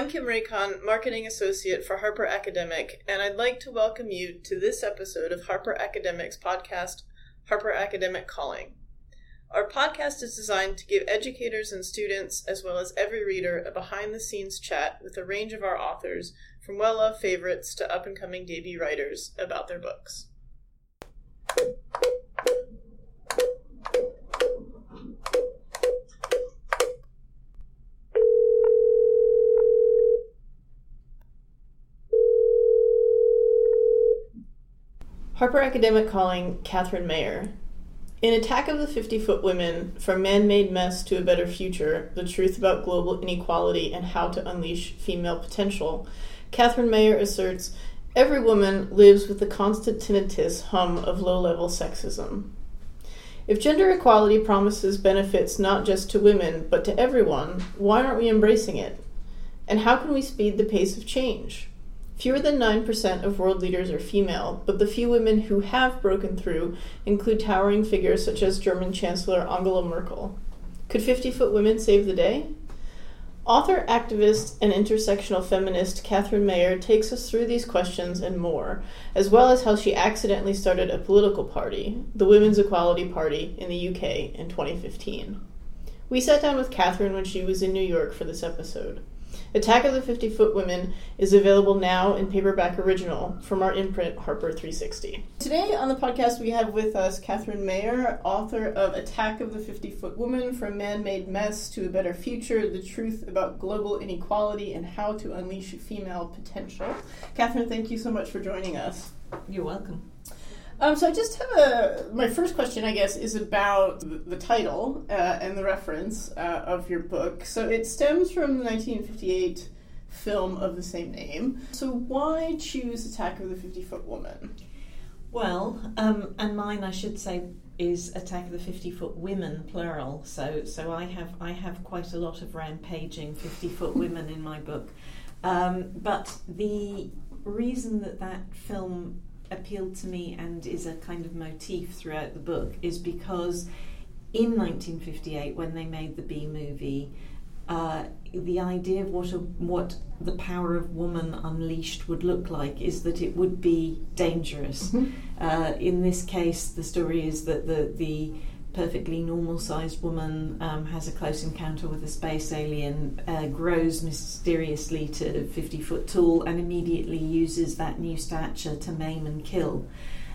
I'm Kim Raycon, Marketing Associate for Harper Academic, and I'd like to welcome you to this episode of Harper Academic's podcast, Harper Academic Calling. Our podcast is designed to give educators and students, as well as every reader, a behind-the-scenes chat with a range of our authors, from well-loved favorites to up-and-coming debut writers, about their books. Harper Academic Calling, Catherine Mayer. In Attack of the 50-Foot Women, From Man-Made Mess to a Better Future, The Truth About Global Inequality and How to Unleash Female Potential, Catherine Mayer asserts, every woman lives with the constant tinnitus hum of low-level sexism. If gender equality promises benefits not just to women, but to everyone, why aren't we embracing it? And how can we speed the pace of change? Fewer than 9% of world leaders are female, but the few women who have broken through include towering figures such as German Chancellor Angela Merkel. Could 50-foot women save the day? Author, activist, and intersectional feminist Catherine Mayer takes us through these questions and more, as well as how she accidentally started a political party, the Women's Equality Party, in the UK in 2015. We sat down with Catherine when she was in New York for this episode. Attack of the 50-Foot Women is available now in paperback original from our imprint, Harper 360. Today on the podcast we have with us Catherine Mayer, author of Attack of the 50-Foot Women, From Man-Made Mess to a Better Future, The Truth About Global Inequality and How to Unleash Female Potential. Catherine, thank you so much for joining us. You're welcome. So I just have my first question, I guess, is about the title and the reference of your book. So it stems from the 1958 film of the same name. So why choose Attack of the 50-Foot Woman? Well, and mine, I should say, is Attack of the 50-Foot Women, plural. So I have quite a lot of rampaging 50-foot women in my book. But the reason that film appealed to me and is a kind of motif throughout the book is because in 1958, when they made the B movie, the idea of what the power of woman unleashed would look like is that it would be dangerous. In this case, the story is that the perfectly normal-sized woman has a close encounter with a space alien, grows mysteriously to 50 foot tall, and immediately uses that new stature to maim and kill.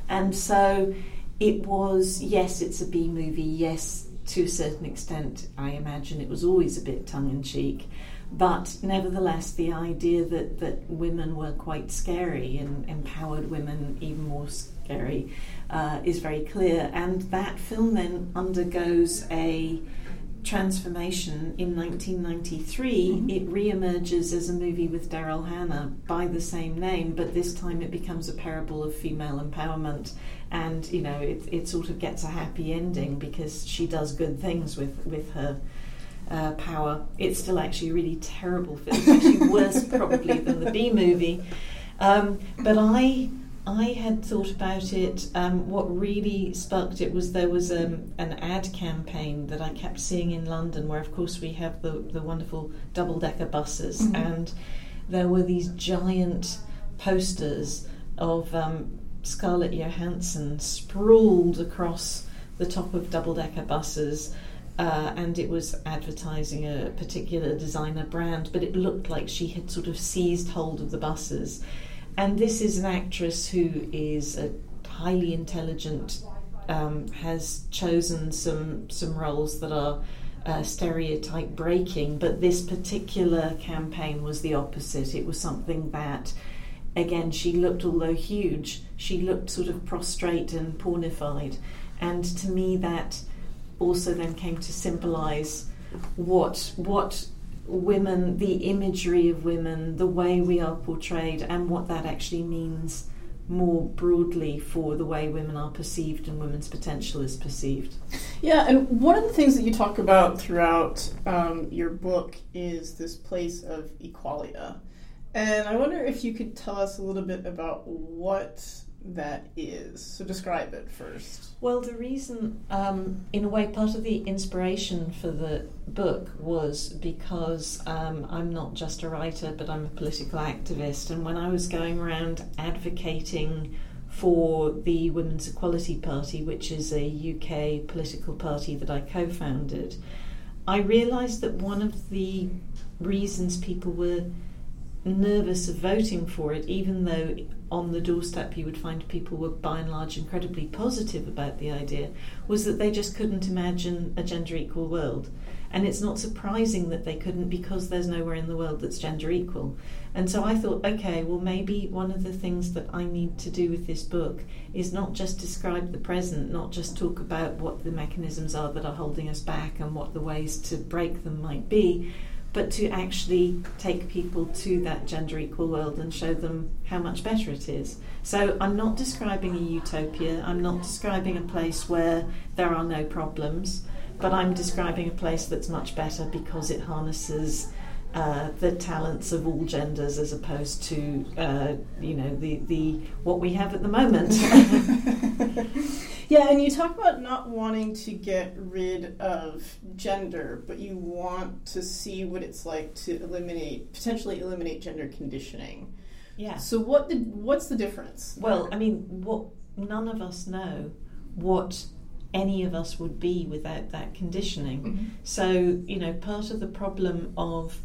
And so it was, yes, it's a B movie, yes, to a certain extent, I imagine it was always a bit tongue-in-cheek, but nevertheless the idea that women were quite scary, and empowered women even more scary, is very clear. And that film then undergoes a transformation in 1993. Mm-hmm. It re-emerges as a movie with Daryl Hannah by the same name, but this time it becomes a parable of female empowerment, and you know, it sort of gets a happy ending because she does good things with her power. It's still actually a really terrible film. It's actually worse probably than the B movie. But I had thought about it. What really sparked it was there was an ad campaign that I kept seeing in London, where of course we have the wonderful double-decker buses. Mm-hmm. And there were these giant posters of Scarlett Johansson sprawled across the top of double-decker buses. And it was advertising a particular designer brand, but it looked like she had sort of seized hold of the buses. And this is an actress who is a highly intelligent, has chosen some roles that are stereotype breaking, but this particular campaign was the opposite. It was something that, again, she looked, although huge, she looked sort of prostrate and pornified. And to me that also then came to symbolise what women, the imagery of women, the way we are portrayed, and what that actually means more broadly for the way women are perceived and women's potential is perceived. Yeah, and one of the things that you talk about throughout your book is this place of equalia. And I wonder if you could tell us a little bit about what that is. So describe it first. Well, the reason, in a way, part of the inspiration for the book was because I'm not just a writer, but I'm a political activist. And when I was going around advocating for the Women's Equality Party, which is a UK political party that I co-founded, I realised that one of the reasons people were nervous of voting for it, even though on the doorstep you would find people were by and large incredibly positive about the idea, was that they just couldn't imagine a gender equal world. And it's not surprising that they couldn't, because there's nowhere in the world that's gender equal. And so I thought, okay, well, maybe one of the things that I need to do with this book is not just describe the present, not just talk about what the mechanisms are that are holding us back and what the ways to break them might be, but to actually take people to that gender equal world and show them how much better it is. So I'm not describing a utopia, I'm not describing a place where there are no problems, but I'm describing a place that's much better because it harnesses the talents of all genders as opposed to, the what we have at the moment. Yeah, and you talk about not wanting to get rid of gender, but you want to see what it's like to potentially eliminate gender conditioning. Yeah. So what's the difference? Well, I mean, none of us know what any of us would be without that conditioning. Mm-hmm. So, part of the problem of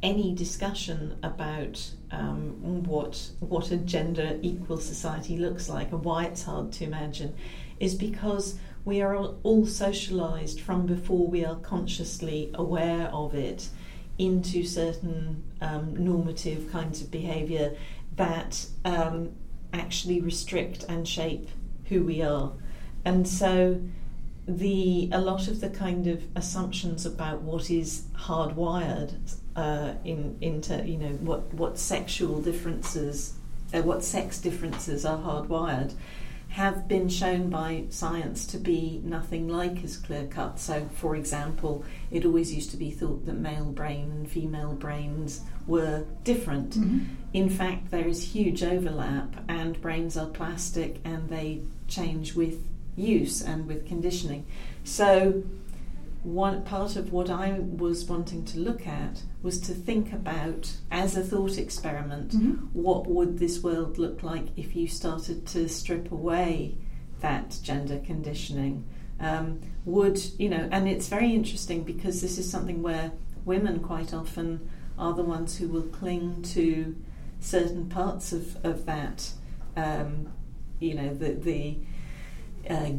any discussion about what a gender equal society looks like and why it's hard to imagine is because we are all socialized from before we are consciously aware of it into certain normative kinds of behavior that actually restrict and shape who we are. And so a lot of the kind of assumptions about what is hardwired what sex differences are hardwired have been shown by science to be nothing like as clear-cut. So, for example, it always used to be thought that male brain and female brains were different. Mm-hmm. In fact, there is huge overlap, and brains are plastic and they change with use and with conditioning. So one part of what I was wanting to look at was to think about, as a thought experiment, mm-hmm. what would this world look like if you started to strip away that gender conditioning? And it's very interesting because this is something where women quite often are the ones who will cling to certain parts of that,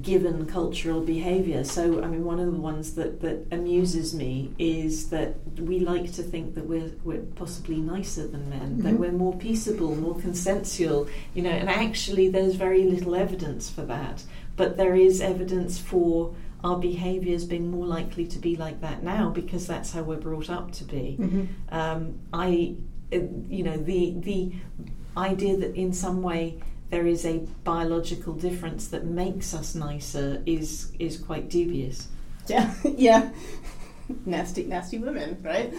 given cultural behaviour. So, I mean, one of the ones that amuses me is that we like to think that we're possibly nicer than men, mm-hmm. that we're more peaceable, more consensual, and actually there's very little evidence for that. But there is evidence for our behaviours being more likely to be like that now because that's how we're brought up to be. Mm-hmm. The idea that in some way there is a biological difference that makes us nicer is quite dubious. Yeah. Nasty women, right?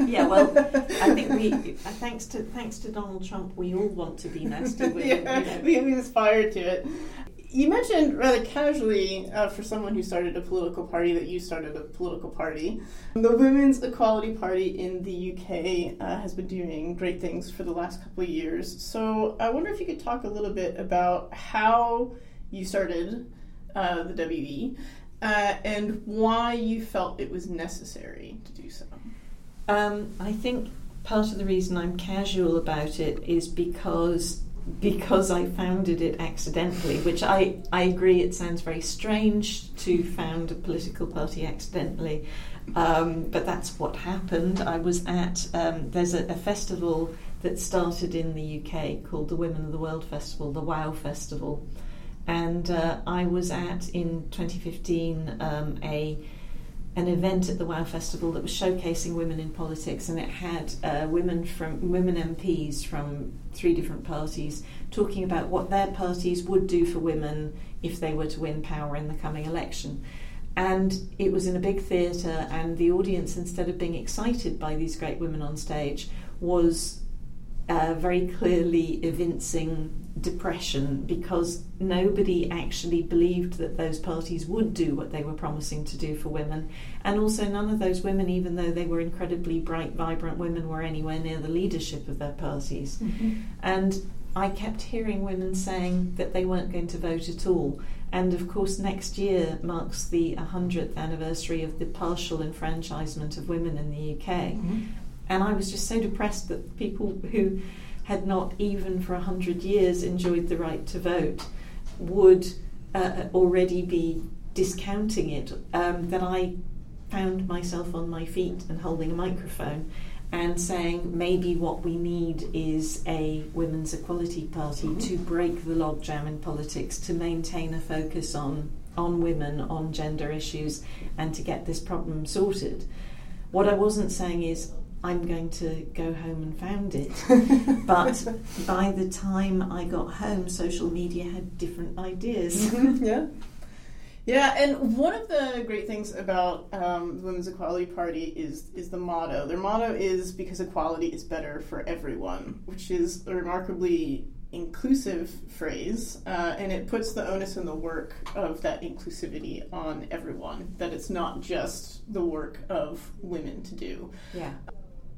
Yeah, well, I think thanks to Donald Trump, we all want to be nasty women. Yeah, we aspire to it. You mentioned rather casually, for someone who started a political party, that you started a political party. The Women's Equality Party in the UK has been doing great things for the last couple of years. So I wonder if you could talk a little bit about how you started the WE and why you felt it was necessary to do so. I think part of the reason I'm casual about it is because I founded it accidentally, which I agree it sounds very strange to found a political party accidentally, but that's what happened. I was at, there's a festival that started in the UK called the Women of the World Festival, the WOW Festival, and I was at, in 2015, an event at the WOW Festival that was showcasing women in politics, and it had women MPs from three different parties talking about what their parties would do for women if they were to win power in the coming election. And it was in a big theatre, and the audience, instead of being excited by these great women on stage, was very clearly evincing depression because nobody actually believed that those parties would do what they were promising to do for women. And also none of those women, even though they were incredibly bright, vibrant women, were anywhere near the leadership of their parties. Mm-hmm. And I kept hearing women saying that they weren't going to vote at all. And of course next year marks the 100th anniversary of the partial enfranchisement of women in the UK. Mm-hmm. And I was just so depressed that people who had not even for 100 years enjoyed the right to vote would already be discounting it, that I found myself on my feet and holding a microphone and saying maybe what we need is a Women's Equality Party to break the logjam in politics, to maintain a focus on women, on gender issues, and to get this problem sorted. What I wasn't saying is I'm going to go home and found it. But by the time I got home, social media had different ideas. Mm-hmm, yeah. Yeah, and one of the great things about the Women's Equality Party is the motto. Their motto is, because equality is better for everyone, which is a remarkably inclusive phrase, and it puts the onus and the work of that inclusivity on everyone, that it's not just the work of women to do. Yeah.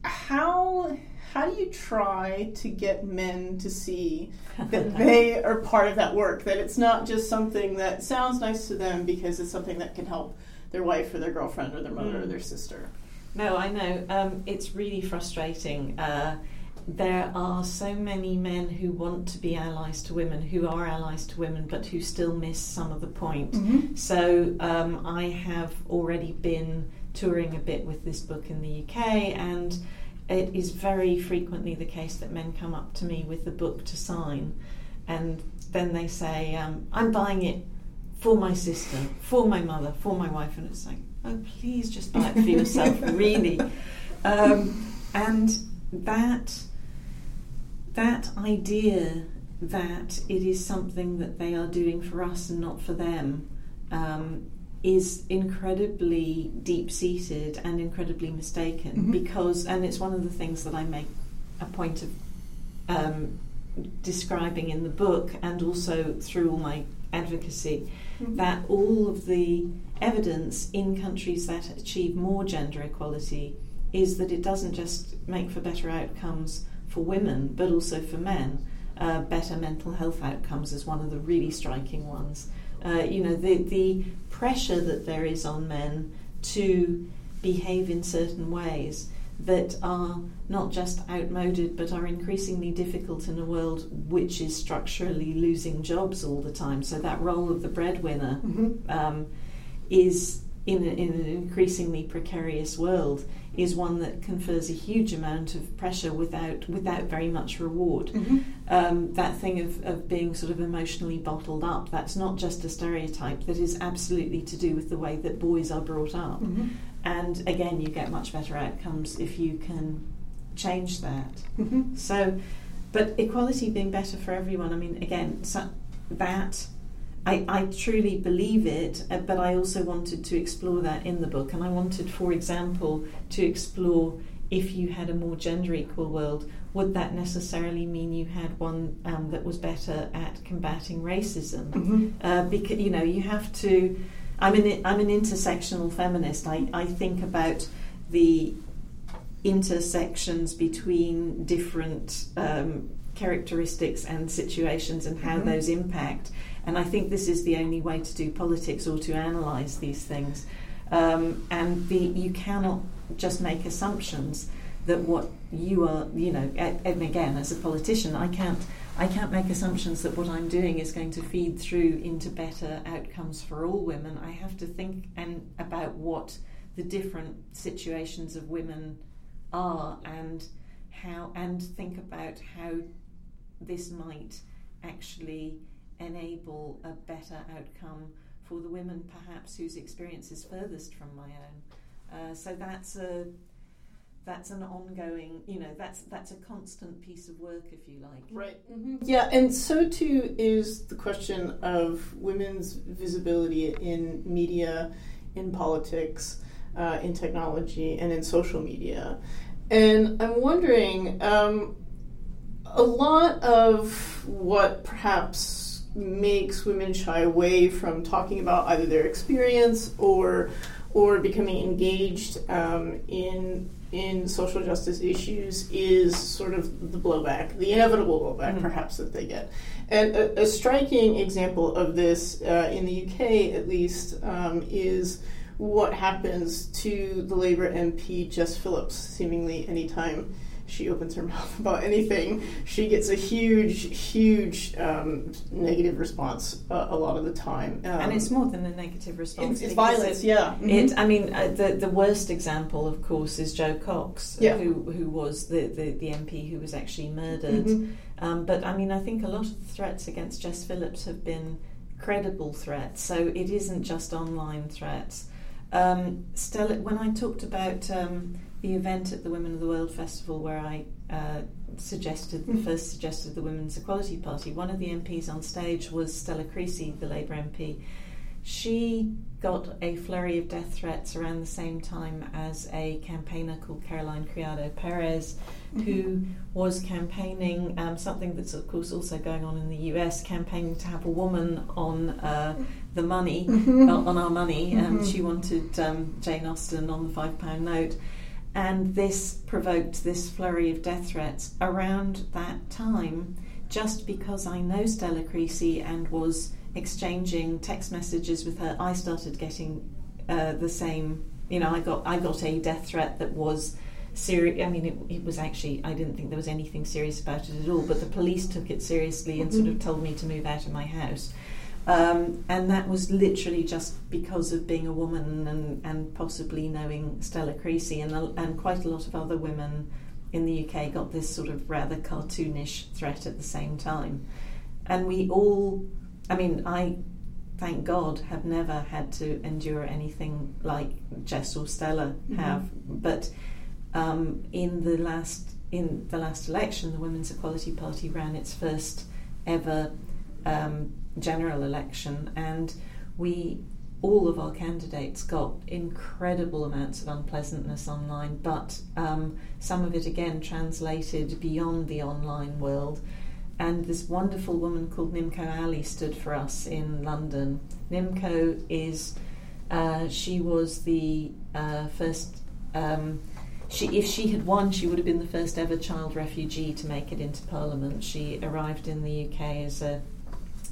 How do you try to get men to see that they are part of that work, that it's not just something that sounds nice to them because it's something that can help their wife or their girlfriend or their mother or their sister? No, I know. It's really frustrating. There are so many men who want to be allies to women, who are allies to women, but who still miss some of the point. Mm-hmm. So I have already been touring a bit with this book in the UK, and it is very frequently the case that men come up to me with the book to sign, and then they say, I'm buying it for my sister, for my mother, for my wife, and it's like, oh, please just buy it for yourself, really. And that idea that it is something that they are doing for us and not for them is incredibly deep-seated and incredibly mistaken. Mm-hmm. Because, and it's one of the things that I make a point of describing in the book and also through all my advocacy, mm-hmm. that all of the evidence in countries that achieve more gender equality is that it doesn't just make for better outcomes for women, but also for men. Better mental health outcomes is one of the really striking ones. The pressure that there is on men to behave in certain ways that are not just outmoded but are increasingly difficult in a world which is structurally losing jobs all the time. So that role of the breadwinner, mm-hmm. Is in an increasingly precarious world, is one that confers a huge amount of pressure without very much reward. Mm-hmm. That thing of being sort of emotionally bottled up, that's not just a stereotype, that is absolutely to do with the way that boys are brought up. Mm-hmm. And again, you get much better outcomes if you can change that. Mm-hmm. So, but equality being better for everyone, I mean, again, so that... I truly believe it, but I also wanted to explore that in the book. And I wanted, for example, to explore, if you had a more gender equal world, would that necessarily mean you had one that was better at combating racism? Mm-hmm. Because, you know, you have to... I'm an intersectional feminist. I think about the intersections between different characteristics and situations and how mm-hmm. those impact. And I think this is the only way to do politics or to analyse these things. You cannot just make assumptions that what you are, you know, and again, as a politician, I can't make assumptions that what I'm doing is going to feed through into better outcomes for all women. I have to think about what the different situations of women are and think about how this might actually enable a better outcome for the women perhaps whose experience is furthest from my own. So that's an ongoing, you know, that's a constant piece of work, if you like. Right. Mm-hmm. Yeah, and so too is the question of women's visibility in media, in politics, in technology, and in social media. And I'm wondering, a lot of what perhaps makes women shy away from talking about either their experience or becoming engaged in social justice issues is sort of the blowback, the inevitable blowback, mm-hmm. perhaps, that they get. And a striking example of this, in the UK at least, is what happens to the Labour MP Jess Phillips. Seemingly any time she opens her mouth about anything, she gets a huge negative response a lot of the time. And it's more than a negative response. It's violence, yeah. Mm-hmm. The worst example, of course, is Joe Cox, yeah. who was the MP who was actually murdered. Mm-hmm. But, I think a lot of the threats against Jess Phillips have been credible threats, so it isn't just online threats. Stella, when I talked about... the event at the Women of the World Festival where I first suggested the Women's Equality Party, one of the MPs on stage was Stella Creasy, the Labour MP. She got a flurry of death threats around the same time as a campaigner called Caroline Criado-Perez, mm-hmm. who was campaigning, something that's of course also going on in the US, campaigning to have a woman on the money, mm-hmm. On our money. Mm-hmm. She wanted Jane Austen on the £5 note. And this provoked this flurry of death threats around that time, just because I know Stella Creasy and was exchanging text messages with her. I started getting the same, I got a death threat that was serious. It was actually, I didn't think there was anything serious about it at all, but the police took it seriously and mm-hmm. sort of told me to move out of my house. And that was literally just because of being a woman and possibly knowing Stella Creasy, and quite a lot of other women in the UK got this sort of rather cartoonish threat at the same time. And we all, I, thank God, have never had to endure anything like Jess or Stella have, mm-hmm. but in the last election, the Women's Equality Party ran its first ever general election, and all of our candidates got incredible amounts of unpleasantness online, but some of it again translated beyond the online world. And this wonderful woman called Nimco Ali stood for us in London. Nimco is she was the first if she had won, she would have been the first ever child refugee to make it into Parliament. She arrived in the UK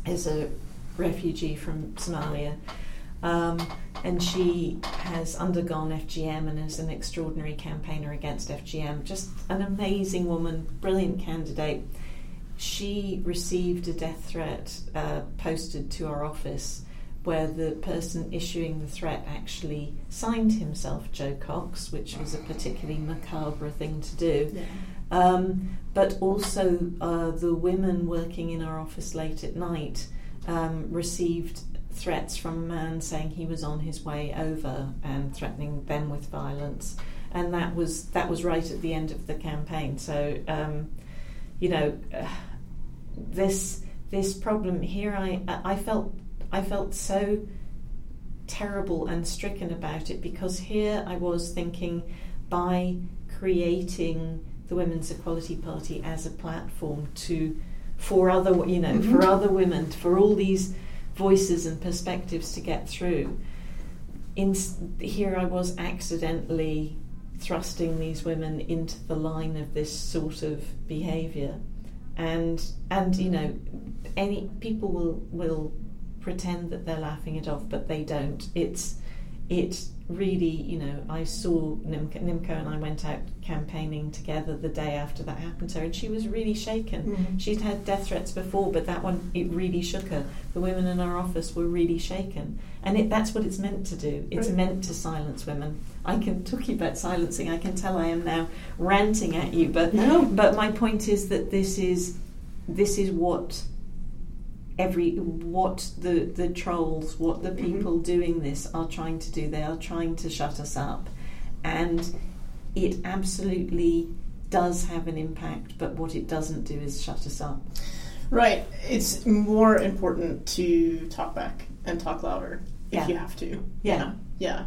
as a refugee from Somalia, and she has undergone FGM and is an extraordinary campaigner against FGM. Just an amazing woman, brilliant candidate. She received a death threat posted to our office, where the person issuing the threat actually signed himself Joe Cox, which was a particularly macabre thing to do. Yeah. But also the women working in our office late at night received threats from a man saying he was on his way over and threatening them with violence, and that was right at the end of the campaign. So this problem here, I felt so terrible and stricken about it, because here I was thinking, by creating the Women's Equality Party as a platform for other women, for all these voices and perspectives to get through. Here I was accidentally thrusting these women into the line of this sort of behaviour, and any people will pretend that they're laughing it off, but they don't. It really, I saw Nimco and I went out campaigning together the day after that happened to her, and she was really shaken. Mm-hmm. She'd had death threats before, but that one, it really shook her. The women in our office were really shaken. And that's what it's meant to do. It's meant to silence women. I can talk about silencing. I can tell I am now ranting at you, but no. But my point is that this is what... the trolls, what the people mm-hmm. doing this are trying to do. They are trying to shut us up, and it absolutely does have an impact, but what it doesn't do is shut us up. Right. It's more important to talk back and talk louder if you have to. Yeah. Yeah.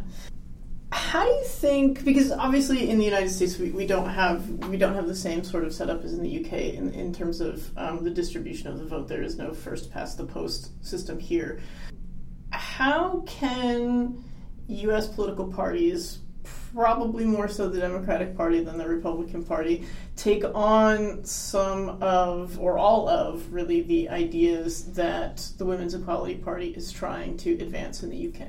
How do you think, because obviously in the United States we don't have the same sort of setup as in the UK in terms of the distribution of the vote. There is no first past the post system here. How can U.S. political parties, probably more so the Democratic Party than the Republican Party, take on some of, or all of, really the ideas that the Women's Equality Party is trying to advance in the UK?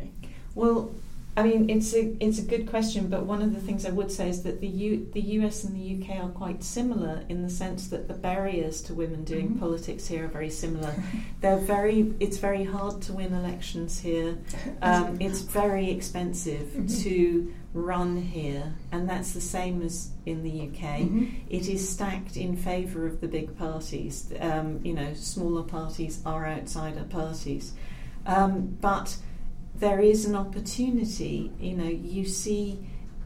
Well, I mean, it's a good question, but one of the things I would say is that the US and the UK are quite similar in the sense that the barriers to women doing mm-hmm. politics here are very similar. It's very hard to win elections here. It's very expensive mm-hmm. to run here, and that's the same as in the UK. Mm-hmm. It is stacked in favour of the big parties. Smaller parties are outsider parties, but there is an opportunity. You see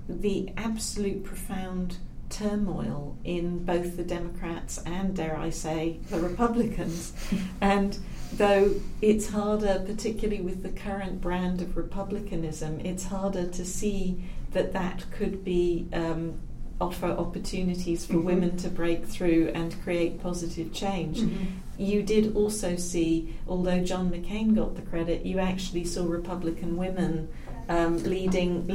the absolute profound turmoil in both the Democrats and, dare I say, the Republicans. And though it's harder, particularly with the current brand of republicanism, it's harder to see that could be offer opportunities for mm-hmm. women to break through and create positive change. Mm-hmm. You did also see, although John McCain got the credit, you actually saw Republican women leading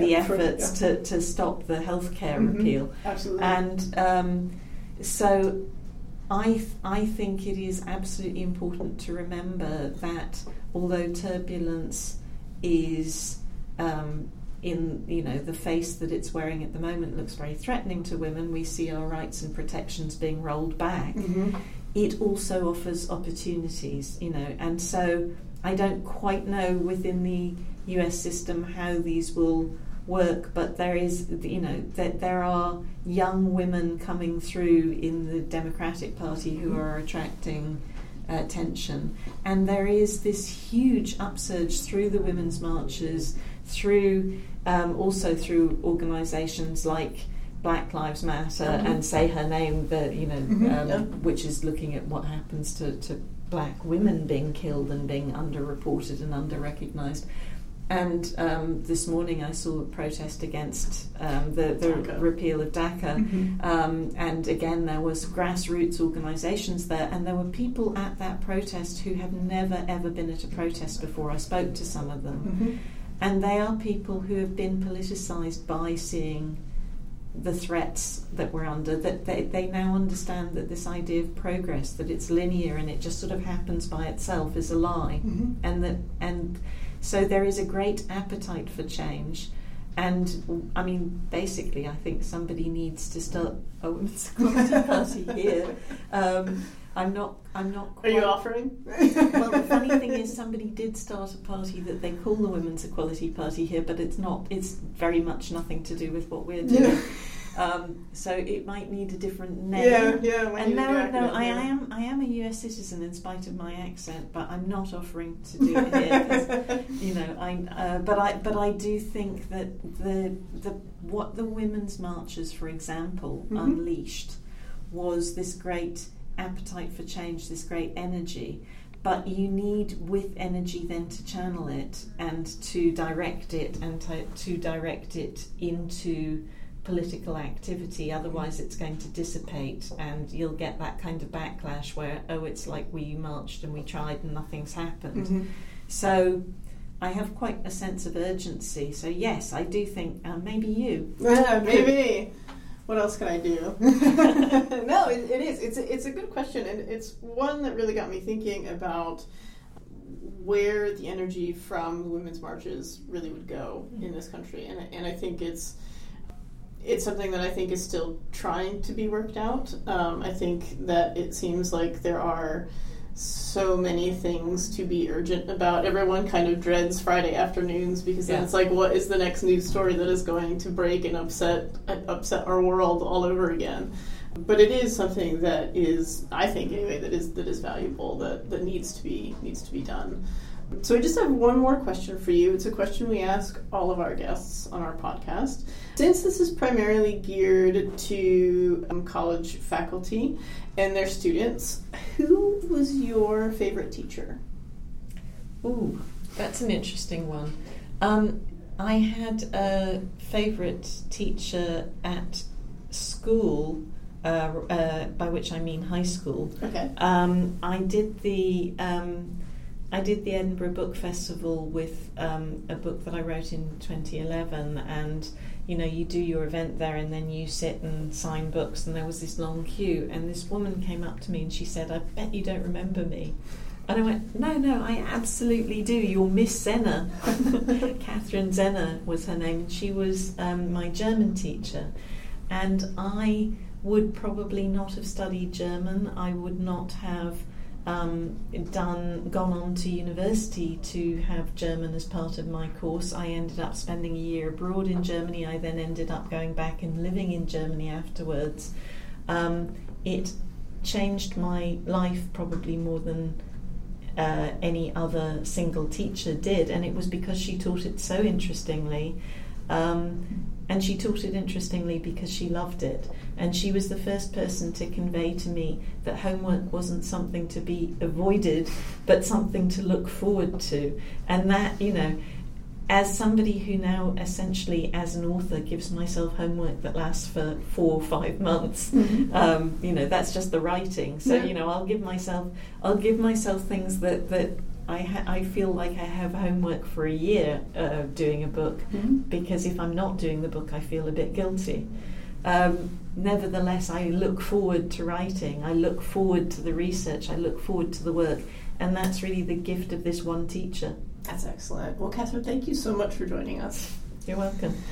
the efforts to stop the healthcare mm-hmm. repeal. Absolutely. And so I think it is absolutely important to remember that although turbulence is in the face that it's wearing at the moment looks very threatening to women, we see our rights and protections being rolled back. Mm-hmm. It also offers opportunities, and so I don't quite know within the US system how these will work, but there is, that there are young women coming through in the Democratic Party who are attracting attention, and there is this huge upsurge through the women's marches, through also through organisations like Black Lives Matter mm-hmm. and Say Her Name, which is looking at what happens to black women being killed and being underreported and underrecognised. And this morning I saw a protest against the repeal of DACA. Mm-hmm. And again, there was grassroots organisations there, and there were people at that protest who have never, ever been at a protest before. I spoke to some of them. Mm-hmm. And they are people who have been politicised by seeing the threats that we're under, that they now understand that this idea of progress, that it's linear and it just sort of happens by itself, is a lie. Mm-hmm. So there is a great appetite for change. And, I mean, basically, I think somebody needs to start a women's equality party here. I'm not quite... Are you offering? Well, the funny thing is somebody did start a party that they call the Women's Equality Party here, but it's not. It's very much nothing to do with what we're doing. So it might need a different name. I am a US citizen in spite of my accent, but I'm not offering to do it here. But I do think that what the women's marches, for example, mm-hmm. unleashed was this great appetite for change, this great energy. But you need, with energy, then to channel it and to direct it into political activity, otherwise it's going to dissipate and you'll get that kind of backlash where, oh, it's like we marched and we tried and nothing's happened. Mm-hmm. So I have quite a sense of urgency. So yes, I do think maybe you. Maybe. What else can I do? No, it is. It's a good question, and it's one that really got me thinking about where the energy from women's marches really would go mm-hmm. in this country, and I think it's something that I think is still trying to be worked out. I think that it seems like there are so many things to be urgent about. Everyone kind of dreads Friday afternoons because then it's like, what is the next news story that is going to break and upset our world all over again? But it is something that is, I think anyway, that is valuable, that needs to be done. So I just have one more question for you. It's a question we ask all of our guests on our podcast. Since this is primarily geared to college faculty and their students, who was your favorite teacher? Ooh, that's an interesting one. I had a favourite teacher at school, by which I mean high school. Okay. I did the Edinburgh Book Festival with a book that I wrote in 2011, and you know, you do your event there and then you sit and sign books, and there was this long queue, and this woman came up to me and she said, "I bet you don't remember me." And I went, no, I absolutely do. You're Miss Zenner. Catherine Zenner was her name, and she was my German teacher. And I would probably not have studied German. I would not have gone on to university to have German as part of my course. I ended up spending a year abroad in Germany. I then ended up going back and living in Germany afterwards. It changed my life probably more than any other single teacher did, and it was because she taught it so interestingly, and she taught it interestingly because she loved it, and she was the first person to convey to me that homework wasn't something to be avoided but something to look forward to. And that, you know, as somebody who now essentially as an author gives myself homework that lasts for 4 or 5 months, you know, that's just the writing. So, you know, I'll give myself things that I feel like I have homework for a year doing a book, because if I'm not doing the book, I feel a bit guilty. Nevertheless, I look forward to writing. I look forward to the research. I look forward to the work. And that's really the gift of this one teacher. That's excellent. Well, Catherine, thank you so much for joining us. You're welcome.